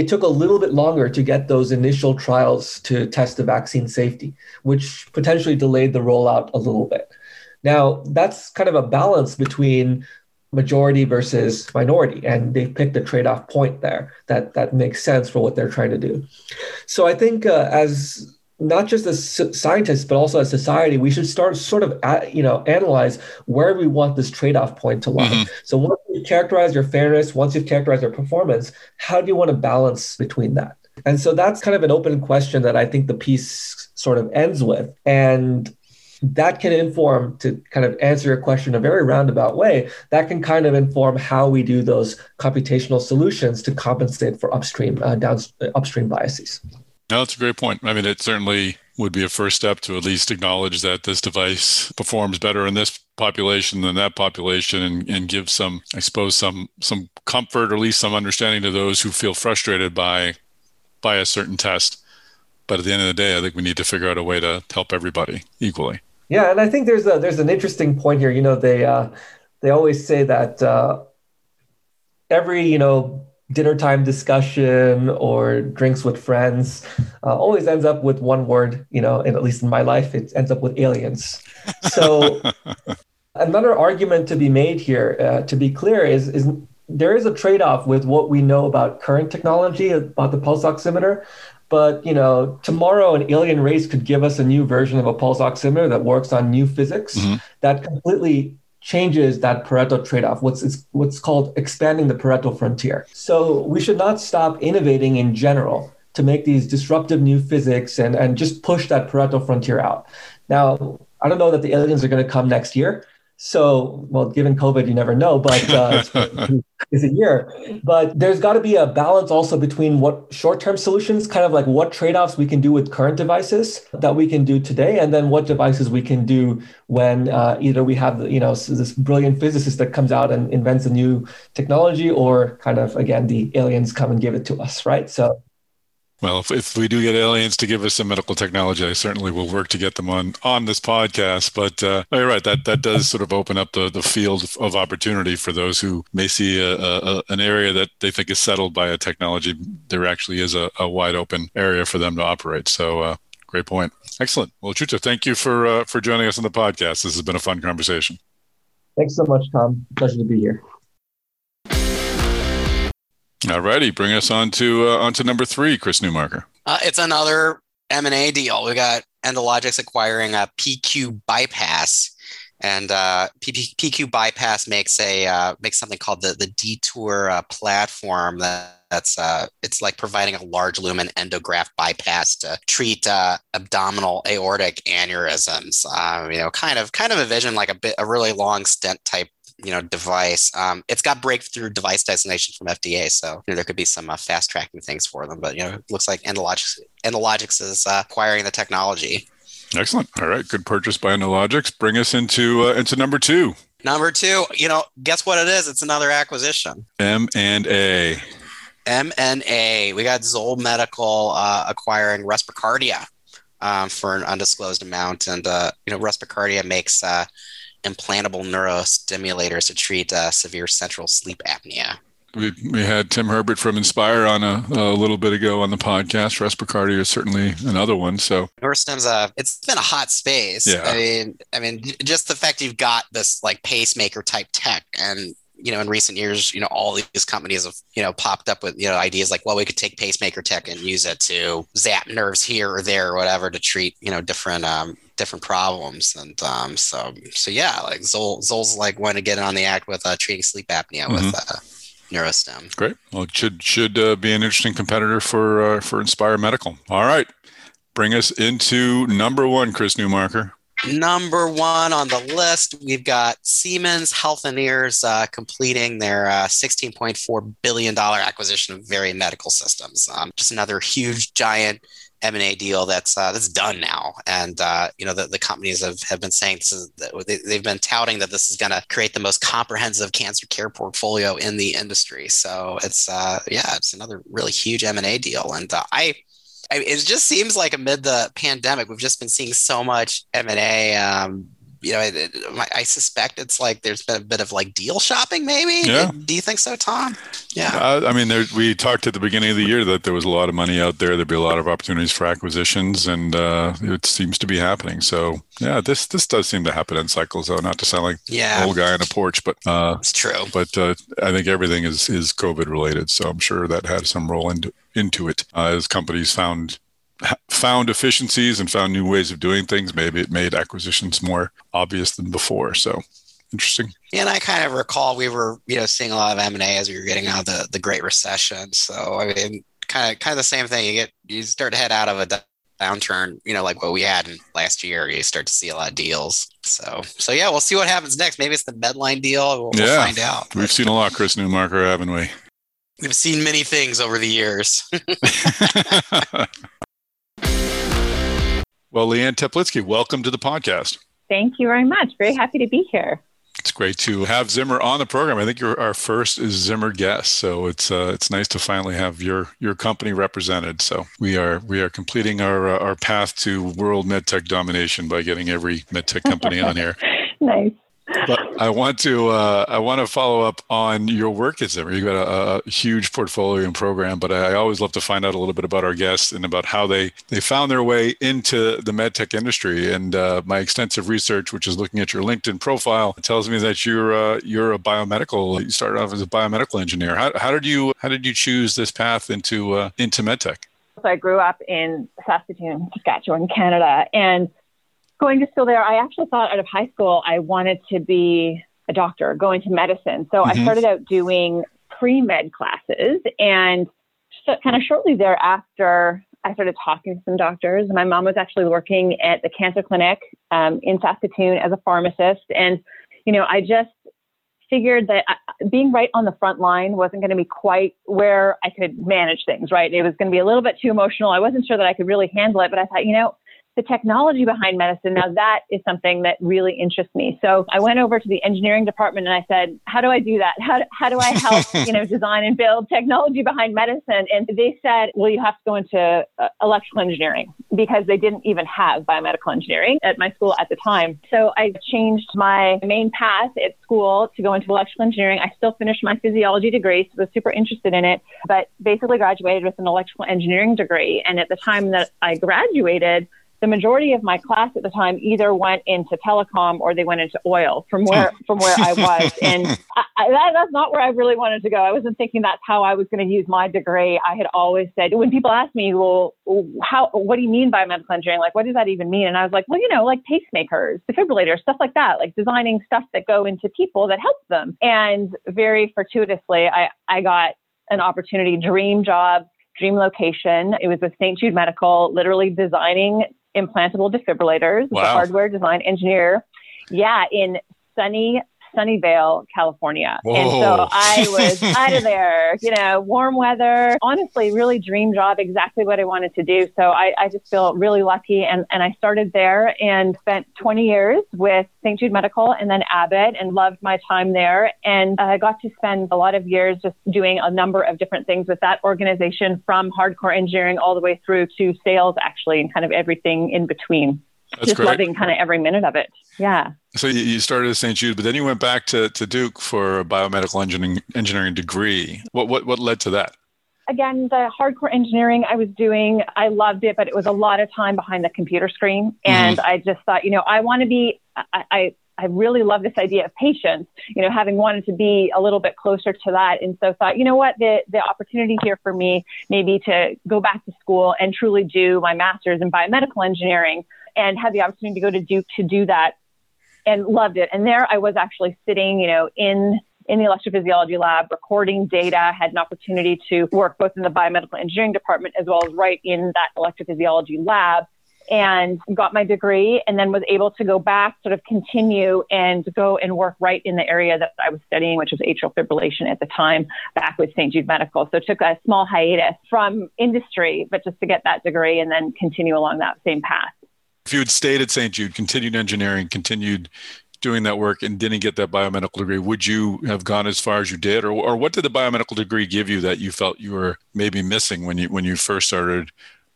it took a little bit longer to get those initial trials to test the vaccine safety, which potentially delayed the rollout a little bit. Now, that's kind of a balance between majority versus minority, and they picked a trade-off point there that, that makes sense for what they're trying to do. So I think uh, as... not just as scientists, but also as society, we should start sort of, you know, analyze where we want this trade-off point to lie. Mm-hmm. So once you've characterized your fairness, once you've characterized your performance, how do you want to balance between that? And so that's kind of an open question that I think the piece sort of ends with. And that can inform, to kind of answer your question in a very roundabout way, that can kind of inform how we do those computational solutions to compensate for upstream, uh, down, upstream biases. No, that's a great point. I mean, it certainly would be a first step to at least acknowledge that this device performs better in this population than that population, and, and give some, I suppose, some some comfort or at least some understanding to those who feel frustrated by by a certain test. But at the end of the day, I think we need to figure out a way to help everybody equally. Yeah, and I think there's a there's an interesting point here. You know, they uh, they always say that uh, every, you know, dinner time discussion or drinks with friends uh, always ends up with one word, you know, and at least in my life, it ends up with aliens. So another argument to be made here, uh, to be clear, is, is there is a trade-off with what we know about current technology, about the pulse oximeter. But, you know, tomorrow an alien race could give us a new version of a pulse oximeter that works on new physics mm-hmm. that completely changes that Pareto trade-off, what's it's, what's called expanding the Pareto frontier. So we should not stop innovating in general to make these disruptive new physics and, and just push that Pareto frontier out. Now, I don't know that the aliens are going to come next year. So, well, given COVID, you never know, but uh, it's, it's a year. But there's got to be a balance also between what short-term solutions, kind of like what trade-offs we can do with current devices that we can do today, and then what devices we can do when uh, either we have, you know, this brilliant physicist that comes out and invents a new technology, or kind of, again, the aliens come and give it to us, right? So. Well, if, if we do get aliens to give us some medical technology, I certainly will work to get them on, on this podcast. But uh, you're right, that, that does sort of open up the, the field of opportunity for those who may see a, a, an area that they think is settled by a technology. There actually is a, a wide open area for them to operate. So uh, great point. Excellent. Well, Achuta, thank you for, uh, for joining us on the podcast. This has been a fun conversation. Thanks so much, Tom. Pleasure to be here. All righty, bring us on to uh, on to number three, Chris Newmarker. Uh, it's another M and A deal. We got Endologix acquiring a P Q Bypass, and uh, P Q Bypass makes a uh, makes something called the the Detour uh, platform that That's uh, it's like providing a large lumen endograft bypass to treat uh, abdominal aortic aneurysms. Uh, you know, kind of kind of a vision like a bit a really long stent type, you know, device. Um, it's got breakthrough device designation from F D A, so you know, there could be some uh, fast tracking things for them. But you know, it looks like Endologix Endologix is uh, acquiring the technology. Excellent. All right, good purchase by Endologix. Bring us into uh, into number two. Number two, you know, guess what it is? It's another acquisition. M and A. M and A. We got Zoll Medical uh, acquiring Respicardia um, for an undisclosed amount. And, uh, you know, Respicardia makes uh, implantable neurostimulators to treat uh, severe central sleep apnea. We, we had Tim Herbert from Inspire on a, a little bit ago on the podcast. Respicardia is certainly another one. So neurostim's a, it's been a hot space. Yeah. I mean, I mean, just the fact you've got this like pacemaker type tech, and you know, in recent years, you know, all these companies have, you know, popped up with, you know, ideas like, well, we could take pacemaker tech and use it to zap nerves here or there or whatever to treat, you know, different um, different problems. And um, so, so yeah, like Zoll, Zoll's like wanting to get on the act with uh, treating sleep apnea mm-hmm. with. Uh, Neurostim. Great. Well, it should should uh, be an interesting competitor for uh, for Inspire Medical. All right, bring us into number one, Chris Newmarker. Number one on the list, we've got Siemens Healthineers uh, completing their uh, sixteen point four billion dollars acquisition of Varian Medical Systems. Um, just another huge giant M and A deal that's uh, that's done now. And, uh, you know, the, the companies have, have been saying, this is, they, they've been touting that this is going to create the most comprehensive cancer care portfolio in the industry. So it's, uh, yeah, it's another really huge M and A deal. And uh, I, I, it just seems like amid the pandemic, we've just been seeing so much M and A. Um, you know, it, it, I suspect it's like there's been a bit of like deal shopping, maybe. Yeah. Do you think so, Tom? Yeah. Uh, I mean, there, we talked at the beginning of the year that there was a lot of money out there. There'd be a lot of opportunities for acquisitions, and uh, it seems to be happening. So, yeah, this this does seem to happen in cycles, though. Not to sound like yeah. an old guy on a porch, but uh, it's true. But uh, I think everything is is COVID related, so I'm sure that had some role into into it uh, as companies found. found efficiencies and found new ways of doing things. Maybe it made acquisitions more obvious than before. So interesting. Yeah, and I kind of recall we were, you know, seeing a lot of M and A as we were getting out of the, the Great Recession. So I mean, kind of kind of the same thing. You get you start to head out of a downturn, you know, like what we had in last year. You start to see a lot of deals. So so yeah, we'll see what happens next. Maybe it's the Medline deal. We'll, yeah, we'll find out. We've seen a lot, Chris Newmarker, haven't we? We've seen many things over the years. Well, Leanne Taplitsky, welcome to the podcast. Thank you very much. Very happy to be here. It's great to have Zimmer on the program. I think you're our first Zimmer guest, so it's uh, it's nice to finally have your your company represented. So we are we are completing our uh, our path to world medtech domination by getting every medtech company on here. Nice. But I want to uh, I want to follow up on your work at Zimmer. You've got a, a huge portfolio and program, but I always love to find out a little bit about our guests and about how they, they found their way into the medtech industry. And uh, my extensive research, which is looking at your LinkedIn profile, tells me that you're uh, you're a biomedical. You started off as a biomedical engineer. How how did you how did you choose this path into uh, into medtech? So I grew up in Saskatoon, Saskatchewan, Canada, and going to school there, I actually thought out of high school, I wanted to be a doctor, go into medicine. So mm-hmm. I started out doing pre-med classes. And so kind of shortly thereafter, I started talking to some doctors. My mom was actually working at the cancer clinic um, in Saskatoon as a pharmacist. And, you know, I just figured that I, being right on the front line wasn't going to be quite where I could manage things, right? It was going to be a little bit too emotional. I wasn't sure that I could really handle it, but I thought, you know, the technology behind medicine, now that is something that really interests me. So I went over to the engineering department and I said, how do I do that? How do, how do I help, you know, design and build technology behind medicine? And they said, well, you have to go into uh, electrical engineering, because they didn't even have biomedical engineering at my school at the time. So I changed my main path at school to go into electrical engineering. I still finished my physiology degree, so I was super interested in it, but basically graduated with an electrical engineering degree. And at the time that I graduated, the majority of my class at the time either went into telecom or they went into oil from where from where I was. And I, I, that, that's not where I really wanted to go. I wasn't thinking that's how I was going to use my degree. I had always said, when people ask me, well, how, what do you mean by medical engineering? Like, what does that even mean? And I was like, well, you know, like pacemakers, defibrillators, stuff like that, like designing stuff that go into people that help them. And very fortuitously, I, I got an opportunity, dream job, dream location. It was with Saint Jude Medical, literally designing implantable defibrillators. Wow. As a hardware design engineer. Yeah, in sunny Sunnyvale, California. Whoa. And so I was out of there, you know, warm weather, honestly, really dream job, exactly what I wanted to do. So I, I just feel really lucky. And, and I started there and spent twenty years with Saint Jude Medical and then Abbott, and loved my time there. And I uh, got to spend a lot of years just doing a number of different things with that organization, from hardcore engineering all the way through to sales, actually, and kind of everything in between. That's just great. Loving kind of every minute of it. Yeah. So you started at Saint Jude, but then you went back to, to Duke for a biomedical engineering engineering degree. What what what led to that? Again, the hardcore engineering I was doing, I loved it, but it was a lot of time behind the computer screen. And mm-hmm. I just thought, you know, I want to be, I, I I really love this idea of patients, you know, having wanted to be a little bit closer to that. And so thought, you know what, the, the opportunity here for me maybe to go back to school and truly do my master's in biomedical engineering, and had the opportunity to go to Duke to do that, and loved it. And there I was actually sitting, you know, in in the electrophysiology lab, recording data, had an opportunity to work both in the biomedical engineering department as well as right in that electrophysiology lab, and got my degree, and then was able to go back, sort of continue and go and work right in the area that I was studying, which was atrial fibrillation at the time, back with Saint Jude Medical. So took a small hiatus from industry, but just to get that degree and then continue along that same path. If you had stayed at Saint Jude, continued engineering, continued doing that work, and didn't get that biomedical degree, would you have gone as far as you did? Or, or what did the biomedical degree give you that you felt you were maybe missing when you when you first started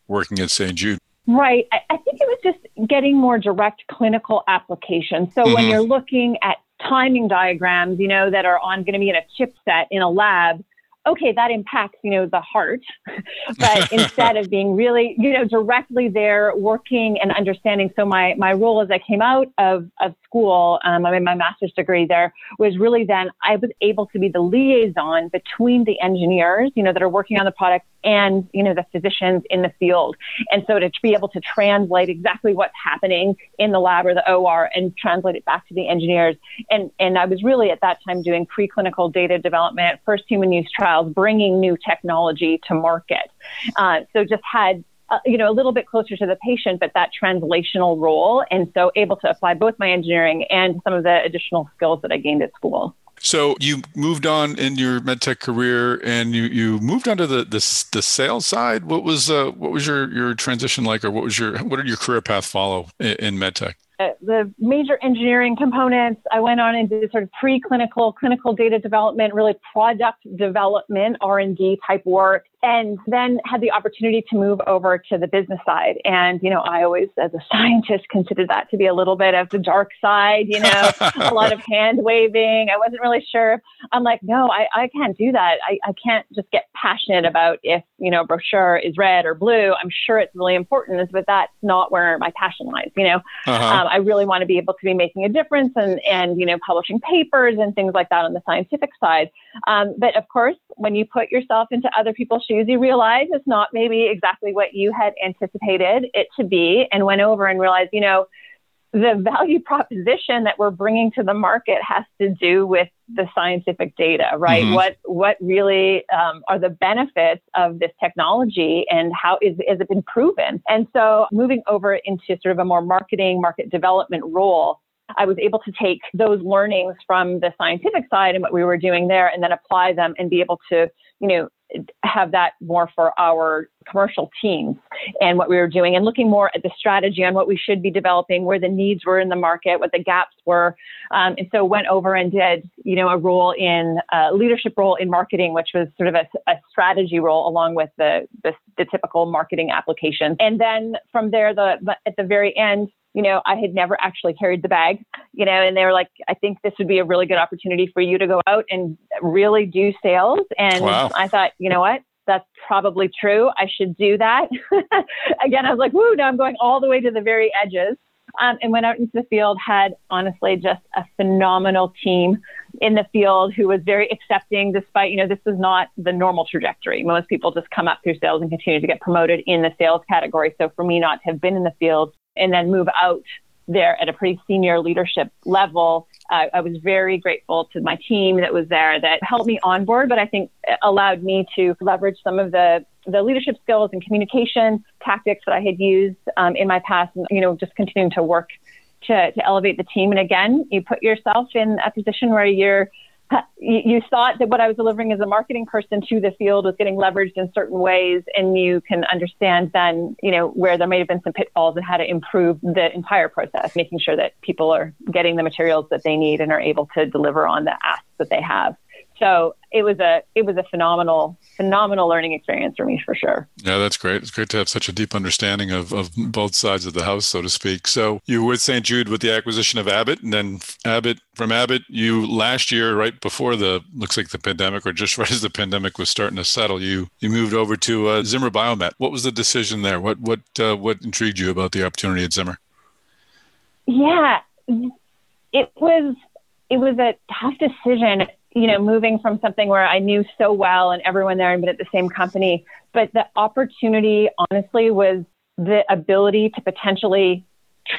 working at Saint Jude? Right. I, I think it was just getting more direct clinical application. So mm-hmm. when you're looking at timing diagrams, you know, that are on going to be in a chipset in a lab, okay, that impacts, you know, the heart, but instead of being really, you know, directly there working and understanding. So my, my role as I came out of, of school, um, I made my master's degree there, was really then I was able to be the liaison between the engineers, you know, that are working on the product and, you know, the physicians in the field. And so to be able to translate exactly what's happening in the lab or the O R and translate it back to the engineers. And, and I was really at that time doing preclinical data development, first human use trials, bringing new technology to market. Uh, so just had, uh, you know, a little bit closer to the patient, but that translational role. And so able to apply both my engineering and some of the additional skills that I gained at school. So you moved on in your medtech career, and you, you moved on to the, the, the sales side. What was uh, what was your, your transition like, or what was your what did your career path follow in, in medtech? Uh, the major engineering components, I went on and did sort of preclinical, clinical data development, really product development, R and D type work, and then had the opportunity to move over to the business side. And, you know, I always, as a scientist, considered that to be a little bit of the dark side, you know, a lot of hand waving. I wasn't really sure. I'm like, no, I, I can't do that. I, I can't just get passionate about if, you know, a brochure is red or blue. I'm sure it's really important, but that's not where my passion lies, you know. Uh-huh. Um, I really want to be able to be making a difference and, and, you know, publishing papers and things like that on the scientific side. Um, but of course, when you put yourself into other people's shoes, you realize it's not maybe exactly what you had anticipated it to be, and went over and realized, you know, the value proposition that we're bringing to the market has to do with the scientific data, right? Mm-hmm. What what really um, are the benefits of this technology, and how is, has it been proven? And so moving over into sort of a more marketing, market development role, I was able to take those learnings from the scientific side and what we were doing there, and then apply them and be able to, you know, have that more for our commercial teams and what we were doing, and looking more at the strategy on what we should be developing, where the needs were in the market, what the gaps were. Um, and so went over and did, you know, a role in a uh, leadership role in marketing, which was sort of a, a strategy role along with the, the, the typical marketing application. And then from there, the, at the very end, you know, I had never actually carried the bag, you know, and they were like, I think this would be a really good opportunity for you to go out and really do sales. And wow. I thought, you know what, that's probably true. I should do that. Again, I was like, woo, now I'm going all the way to the very edges. Um, and went out into the field, had honestly just a phenomenal team in the field who was very accepting, despite, you know, this was not the normal trajectory. Most people just come up through sales and continue to get promoted in the sales category. So for me not to have been in the field and then move out there at a pretty senior leadership level Uh, I was very grateful to my team that was there that helped me onboard, but I think allowed me to leverage some of the, the leadership skills and communication tactics that I had used um, in my past, and, you know, just continuing to work to, to elevate the team. And again, you put yourself in a position where you're, you thought that what I was delivering as a marketing person to the field was getting leveraged in certain ways, and you can understand then, you know, where there may have been some pitfalls and how to improve the entire process, making sure that people are getting the materials that they need and are able to deliver on the asks that they have. So it was a it was a phenomenal, phenomenal learning experience for me, for sure. Yeah, that's great. It's great to have such a deep understanding of, of both sides of the house, so to speak. So you were with Saint Jude with the acquisition of Abbott, and then Abbott from Abbott, you last year, right before the, looks like the pandemic, or just right as the pandemic was starting to settle, you you moved over to uh, Zimmer Biomet. What was the decision there? What, what, uh, what intrigued you about the opportunity at Zimmer? Yeah, it was it was a tough decision. You know, moving from something where I knew so well and everyone there had been at the same company. But the opportunity, honestly, was the ability to potentially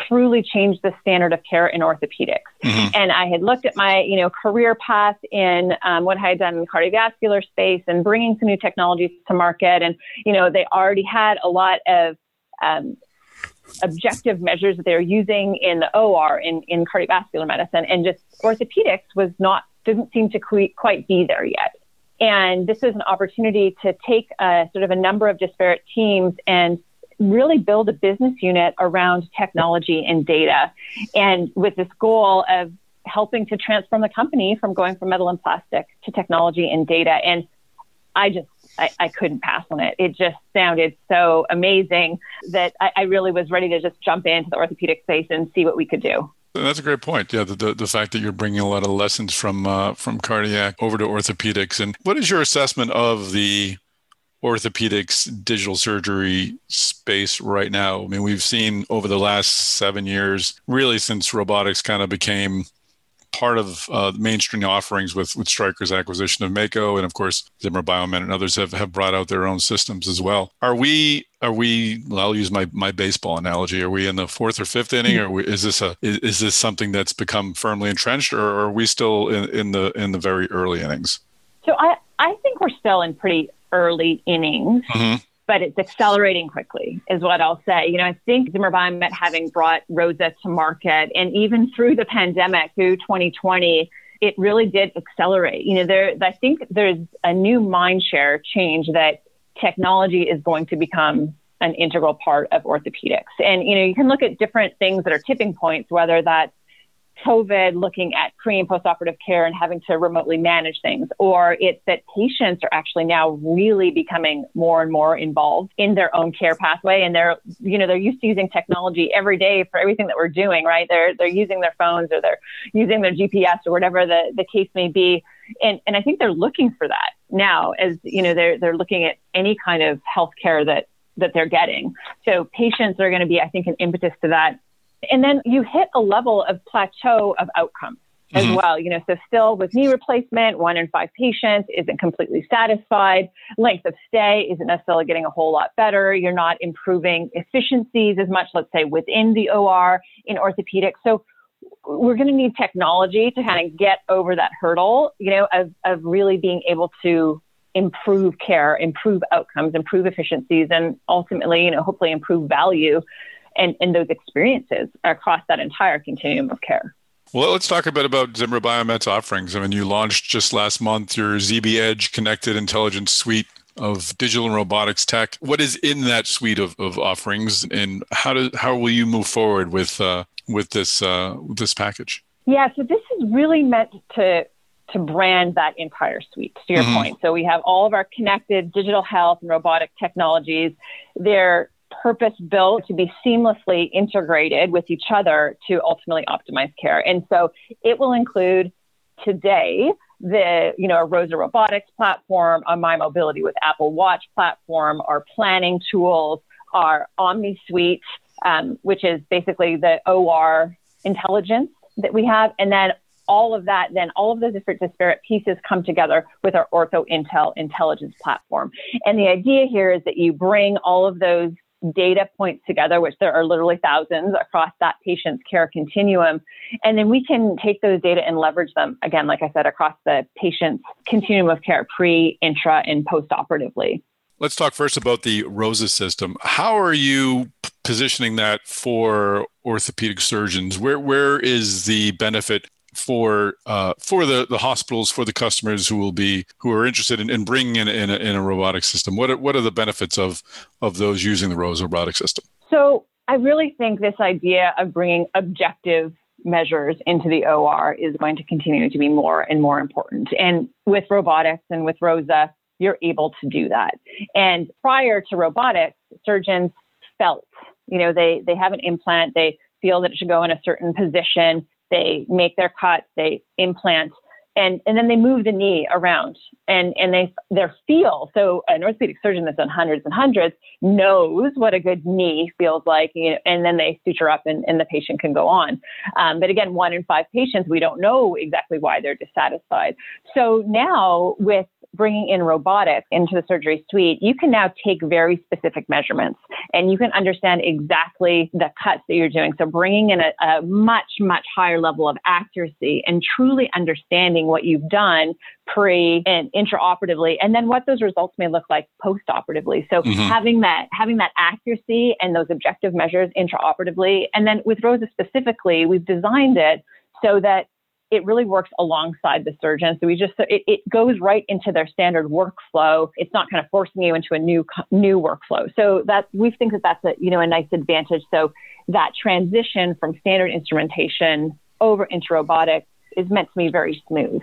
truly change the standard of care in orthopedics. Mm-hmm. And I had looked at my, you know, career path in um, what I had done in the cardiovascular space and bringing some new technologies to market. And, you know, they already had a lot of um, objective measures that they were using in the O R in, in cardiovascular medicine. And just orthopedics was not didn't seem to quite be there yet. And this is an opportunity to take a, sort of a number of disparate teams and really build a business unit around technology and data. And with this goal of helping to transform the company from going from metal and plastic to technology and data. And I just, I, I couldn't pass on it. It just sounded so amazing that I, I really was ready to just jump into the orthopedic space and see what we could do. That's a great point. Yeah, the, the the fact that you're bringing a lot of lessons from uh, from cardiac over to orthopedics. And what is your assessment of the orthopedics digital surgery space right now? I mean, we've seen over the last seven years, really since robotics kind of became part of uh, mainstream offerings with, with Stryker's acquisition of Mako, and of course Zimmer Biomet and others have, have brought out their own systems as well. Are we Are we, well, I'll use my, my baseball analogy. Are we in the fourth or fifth inning, or we, is this a, is, is this something that's become firmly entrenched, or are we still in, in the, in the very early innings? So I, I think we're still in pretty early innings, mm-hmm. but it's accelerating quickly is what I'll say. You know, I think Zimmer Biomet, having brought Rosa to market, and even through the pandemic through twenty twenty, it really did accelerate. You know, there, I think there's a new mind share change that technology is going to become an integral part of orthopedics. And, you know, you can look at different things that are tipping points, whether that's COVID, looking at pre and postoperative care and having to remotely manage things, or it's that patients are actually now really becoming more and more involved in their own care pathway. And they're, you know, they're used to using technology every day for everything that we're doing, right? They're, they're using their phones, or they're using their G P S, or whatever the, the case may be. And, and I think they're looking for that now, as you know, they're they're looking at any kind of healthcare that that they're getting. So patients are going to be, I think, an impetus to that. And then you hit a level of plateau of outcomes mm-hmm. as well. You know, so still with knee replacement, one in five patients isn't completely satisfied. Length of stay isn't necessarily getting a whole lot better. You're not improving efficiencies as much, let's say, within the O R in orthopedics. So we're going to need technology to kind of get over that hurdle, you know, of, of really being able to improve care, improve outcomes, improve efficiencies, and ultimately, you know, hopefully improve value and, and those experiences across that entire continuum of care. Well, let's talk a bit about Zimmer Biomet's offerings. I mean, you launched just last month your Z B Edge connected intelligence suite of digital and robotics tech. What is in that suite of, of offerings, and how do, how will you move forward with uh, with this uh, this package? Yeah, so this is really meant to to brand that entire suite, to your mm-hmm. point. So we have all of our connected digital health and robotic technologies. They're purpose-built to be seamlessly integrated with each other to ultimately optimize care. And so it will include today the, you know, our Rosa robotics platform, our My Mobility with Apple Watch platform, our planning tools, our Omni Suite, um, which is basically the O R intelligence that we have. And then all of that, then all of those different disparate pieces come together with our Ortho Intel intelligence platform. And the idea here is that you bring all of those data points together, which there are literally thousands across that patient's care continuum. And then we can take those data and leverage them, again, like I said, across the patient's continuum of care, pre, intra, and post-operatively. Let's talk first about the Rosa system. How are you positioning that for orthopedic surgeons? Where Where is the benefit for uh, for the, the hospitals, for the customers who will be who are interested in, in bringing in, in, a, in a robotic system? What are, what are the benefits of of those using the Rosa robotic system? So I really think this idea of bringing objective measures into the O R is going to continue to be more and more important. And with robotics and with Rosa, you're able to do that. And prior to robotics, surgeons felt, you know, they they have an implant, they feel that it should go in a certain position. They make their cuts, they implant, and, and then they move the knee around and, and they their feel. So an orthopedic surgeon that's done hundreds and hundreds knows what a good knee feels like, you know, and then they suture up and, and the patient can go on. Um, but again, one in five patients, we don't know exactly why they're dissatisfied. So now with bringing in robotics into the surgery suite, you can now take very specific measurements and you can understand exactly the cuts that you're doing. So bringing in a, a much, much higher level of accuracy and truly understanding what you've done pre and intraoperatively, and then what those results may look like postoperatively. So mm-hmm. having that having that accuracy and those objective measures intraoperatively, and then with Rosa specifically, we've designed it so that it really works alongside the surgeon. So we just, it, it goes right into their standard workflow. It's not kind of forcing you into a new, new workflow. So that we think that that's a, you know, a nice advantage. So that transition from standard instrumentation over into robotics is meant to be very smooth.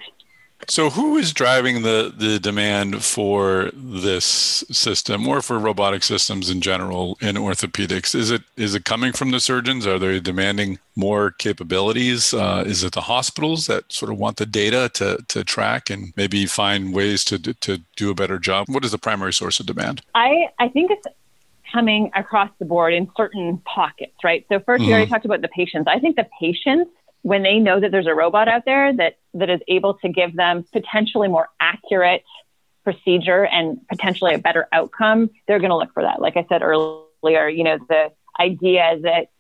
So who is driving the, the demand for this system or for robotic systems in general in orthopedics? Is it is it coming from the surgeons? Are they demanding more capabilities? Uh, is it the hospitals that sort of want the data to, to track and maybe find ways to, to do a better job? What is the primary source of demand? I, I think it's coming across the board in certain pockets, right? So first, mm-hmm. we already talked about the patients. I think the patients, when they know that there's a robot out there that, that is able to give them potentially more accurate procedure and potentially a better outcome, they're going to look for that. Like I said earlier, you know, the idea that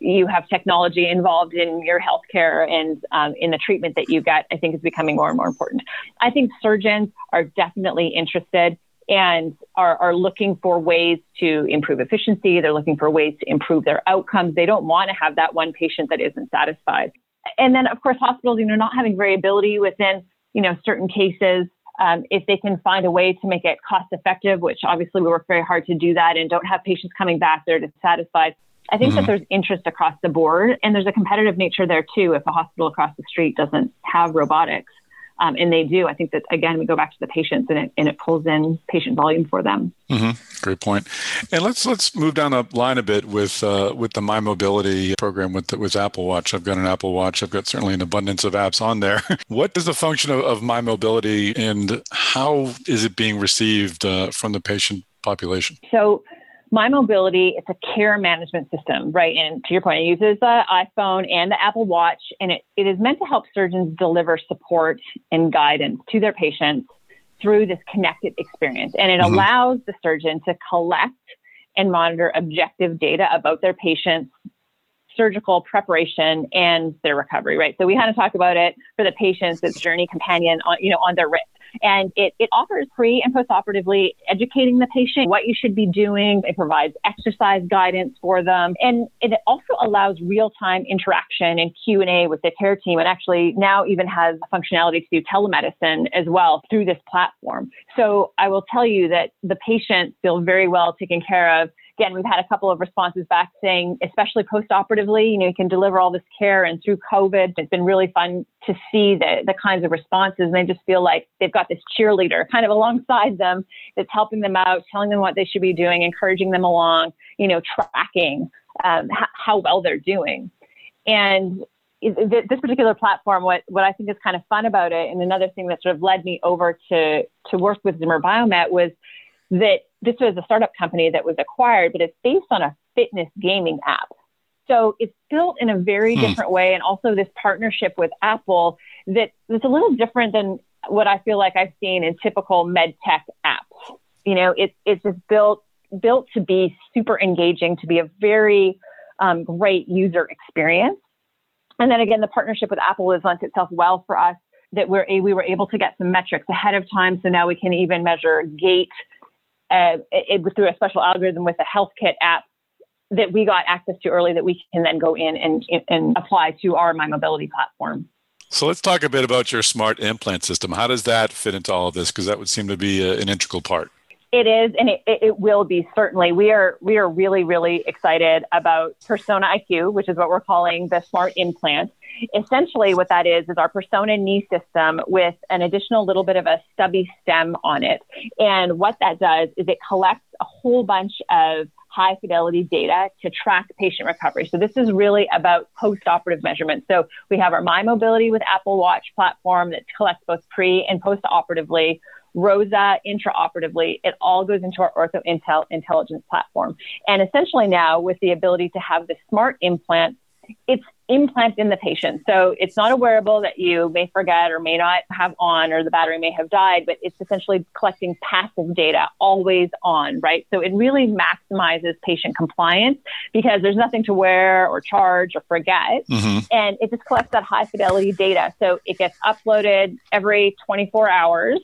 you have technology involved in your healthcare and um, in the treatment that you get, I think is becoming more and more important. I think surgeons are definitely interested and are, are looking for ways to improve efficiency. They're looking for ways to improve their outcomes. They don't want to have that one patient that isn't satisfied. And then, of course, hospitals, you know, not having variability within, you know, certain cases, um, if they can find a way to make it cost effective, which obviously we work very hard to do that and don't have patients coming back, they're dissatisfied. I think mm-hmm. that there's interest across the board, and there's a competitive nature there, too, if a hospital across the street doesn't have robotics. Um, and they do. I think that, again, we go back to the patients and it and it pulls in patient volume for them. Mm-hmm. Great point. And let's let's move down the line a bit with uh, with the My Mobility program with the, with Apple Watch. I've got an Apple Watch. I've got certainly an abundance of apps on there. What is the function of, of My Mobility, and how is it being received uh, from the patient population? So My Mobility, it's a care management system, right? And to your point, it uses the iPhone and the Apple Watch, and it, it is meant to help surgeons deliver support and guidance to their patients through this connected experience. And it mm-hmm. allows the surgeon to collect and monitor objective data about their patient's surgical preparation and their recovery, right? So we kind of talk about it for the patients, it's journey companion on, you know, on their wrist. And it, it offers pre and postoperatively educating the patient what you should be doing. It provides exercise guidance for them. And it also allows real-time interaction and Q and A with the care team, and actually now even has functionality to do telemedicine as well through this platform. So I will tell you that the patients feel very well taken care of. Again, we've had a couple of responses back saying, especially post-operatively, you know, you can deliver all this care, and through COVID, it's been really fun to see the, the kinds of responses. And they just feel like they've got this cheerleader kind of alongside them that's helping them out, telling them what they should be doing, encouraging them along, you know, tracking um, h- how well they're doing. And this particular platform, what, what I think is kind of fun about it, and another thing that sort of led me over to, to work with Zimmer Biomet was that this was a startup company that was acquired, but it's based on a fitness gaming app. So it's built in a very hmm. different way. And also this partnership with Apple that is a little different than what I feel like I've seen in typical med tech apps. You know, it, it's just built built to be super engaging, to be a very um, great user experience. And then again, the partnership with Apple has lent itself well for us, that we're a, we were able to get some metrics ahead of time. So now we can even measure gait uh, it, it, through a special algorithm with a Health Kit app that we got access to early, that we can then go in and, and apply to our My Mobility platform. So let's talk a bit about your smart implant system. How does that fit into all of this? Because that would seem to be a, an integral part. It is, and it, it will be, certainly. We are we are really, really excited about Persona I Q, which is what we're calling the smart implant. Essentially, what that is, is our Persona knee system with an additional little bit of a stubby stem on it. And what that does is it collects a whole bunch of high fidelity data to track patient recovery. So this is really about post-operative measurements. So we have our My Mobility with Apple Watch platform that collects both pre and post-operatively, Rosa intraoperatively. It all goes into our Ortho Intel intelligence platform. And essentially now with the ability to have the smart implant, it's implanted in the patient. So it's not a wearable that you may forget or may not have on, or the battery may have died, but it's essentially collecting passive data always on, right? So it really maximizes patient compliance because there's nothing to wear or charge or forget. Mm-hmm. And it just collects that high fidelity data. So it gets uploaded every twenty-four hours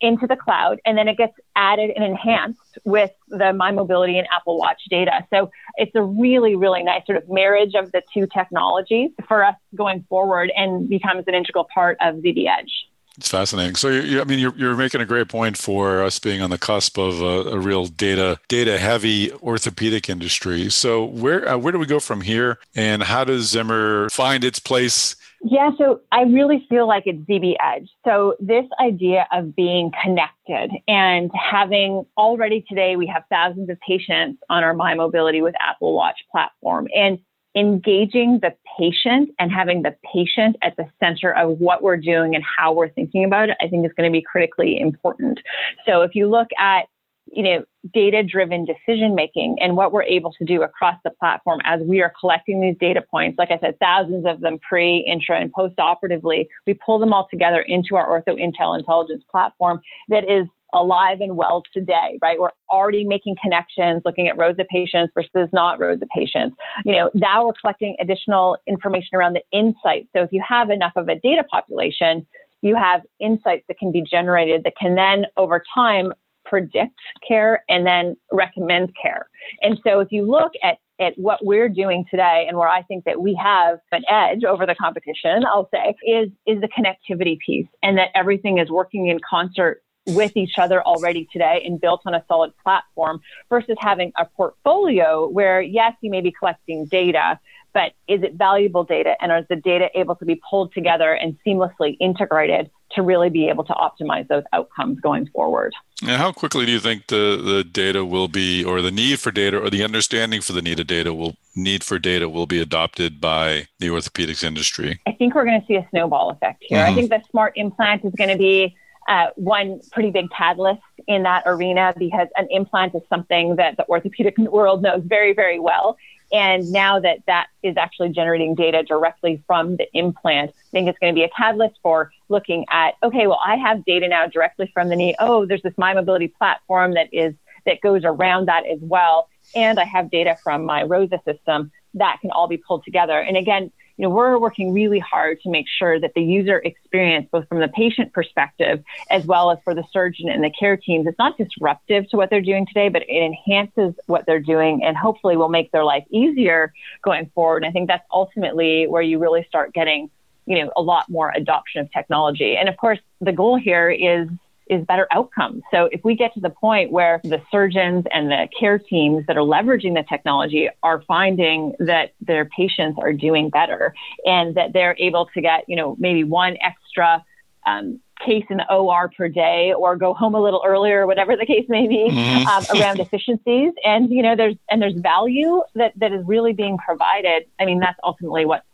into the cloud, and then it gets added and enhanced with the My Mobility and Apple Watch data. So it's a really, really nice sort of marriage of the two technologies for us going forward, and becomes an integral part of Z B Edge. It's fascinating. So, you, I mean, you're, you're making a great point for us being on the cusp of a, a real data data heavy orthopedic industry. So where uh, where do we go from here, and how does Zimmer find its place? Yeah, so I really feel like it's Z B Edge. So this idea of being connected and having, already today, we have thousands of patients on our My Mobility with Apple Watch platform, and engaging the patient and having the patient at the center of what we're doing and how we're thinking about it, I think is going to be critically important. So if you look at, you know, data-driven decision-making and what we're able to do across the platform as we are collecting these data points, like I said, thousands of them pre, intra, and post-operatively, we pull them all together into our Ortho Intel intelligence platform that is alive and well today, right? We're already making connections, looking at Rosa patients versus not Rosa patients. You know, now we're collecting additional information around the insights. So if you have enough of a data population, you have insights that can be generated that can then, over time, predict care and then recommend care. And so if you look at, at what we're doing today, and where I think that we have an edge over the competition, I'll say, is, is the connectivity piece, and that everything is working in concert with each other already today and built on a solid platform, versus having a portfolio where, yes, you may be collecting data, but is it valuable data? And is the data able to be pulled together and seamlessly integrated to really be able to optimize those outcomes going forward? And how quickly do you think the, the data will be, or the need for data, or the understanding for the need of data will need for data will be adopted by the orthopedics industry? I think we're going to see a snowball effect here. Mm-hmm. I think the smart implant is going to be Uh, one pretty big catalyst in that arena, because an implant is something that the orthopedic world knows very, very well. And now that that is actually generating data directly from the implant, I think it's going to be a catalyst for looking at, okay, well, I have data now directly from the knee. Oh, there's this My Mobility platform that is that goes around that as well. And I have data from my Rosa system that can all be pulled together. And again, you know, we're working really hard to make sure that the user experience, both from the patient perspective, as well as for the surgeon and the care teams, it's not disruptive to what they're doing today, but it enhances what they're doing and hopefully will make their life easier going forward. And I think that's ultimately where you really start getting, you know, a lot more adoption of technology. And of course, the goal here is is better outcomes. So if we get to the point where the surgeons and the care teams that are leveraging the technology are finding that their patients are doing better, and that they're able to get, you know, maybe one extra um, case in the O R per day, or go home a little earlier, whatever the case may be, mm-hmm. um, around efficiencies. And, you know, there's, and there's value that, that is really being provided. I mean, that's ultimately what's,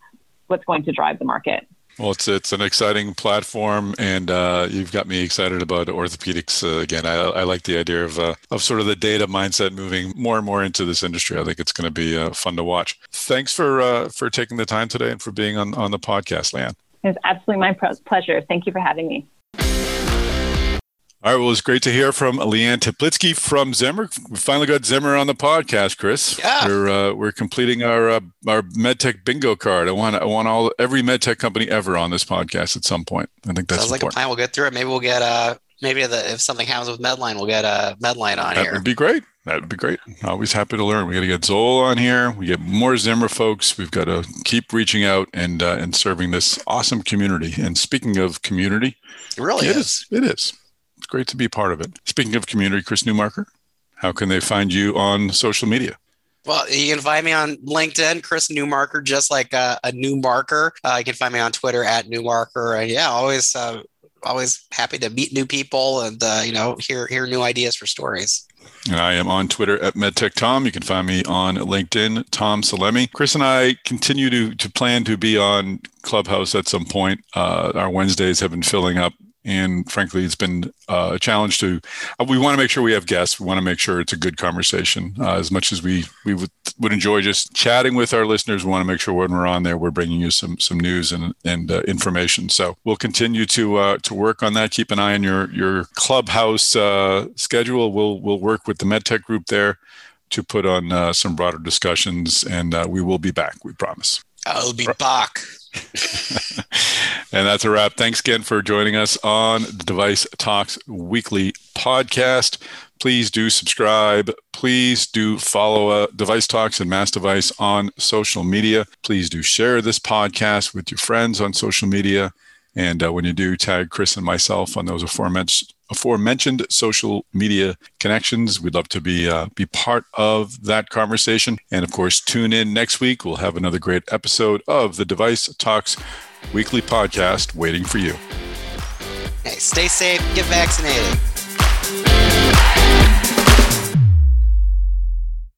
what's going to drive the market. Well, it's it's an exciting platform, and uh, you've got me excited about orthopedics uh, again. I, I like the idea of uh, of sort of the data mindset moving more and more into this industry. I think it's going to be uh, fun to watch. Thanks for uh, for taking the time today and for being on, on the podcast, Leanne. It's absolutely my pleasure. Thank you for having me. All right, well, it's great to hear from Leanne Taplitsky from Zimmer. We finally got Zimmer on the podcast, Chris. Yeah, we're uh, we're completing our uh, our medtech bingo card. I want I want all every medtech company ever on this podcast at some point. I think that's sounds important. Like a plan. We'll get through it. Maybe we'll get uh maybe the, if something happens with Medline, we'll get uh Medline on that here. That would be great. That would be great. Always happy to learn. We got to get Zoll on here. We get more Zimmer folks. We've got to keep reaching out and uh, and serving this awesome community. And speaking of community, it really it is. is. It is. It's great to be part of it. Speaking of community, Chris Newmarker, how can they find you on social media? Well, you can find me on LinkedIn, Chris Newmarker, just like uh, a new marker. Uh, you can find me on Twitter at Newmarker. Uh, yeah, always uh, always happy to meet new people and uh, you know hear hear new ideas for stories. And I am on Twitter at MedTechTom. You can find me on LinkedIn, Tom Salemi. Chris and I continue to to plan to be on Clubhouse at some point. Uh, our Wednesdays have been filling up. And frankly, it's been uh, a challenge to, uh, we want to make sure we have guests. We want to make sure it's a good conversation. Uh, as much as we we would, would enjoy just chatting with our listeners, we want to make sure when we're on there, we're bringing you some some news and and uh, information. So we'll continue to uh, to work on that. Keep an eye on your your Clubhouse uh, schedule. We'll we'll work with the MedTech group there to put on uh, some broader discussions, and uh, we will be back. We promise. I'll be back. And that's a wrap. Thanks again for joining us on the Device Talks Weekly Podcast. Please do subscribe. Please do follow uh, Device Talks and Mass Device on social media. Please do share this podcast with your friends on social media. And uh, when you do, tag Chris and myself on those aforementioned, aforementioned social media connections. We'd love to be uh, be part of that conversation. And of course, tune in next week. We'll have another great episode of the Device Talks Weekly Podcast waiting for you. Hey, stay safe, get vaccinated.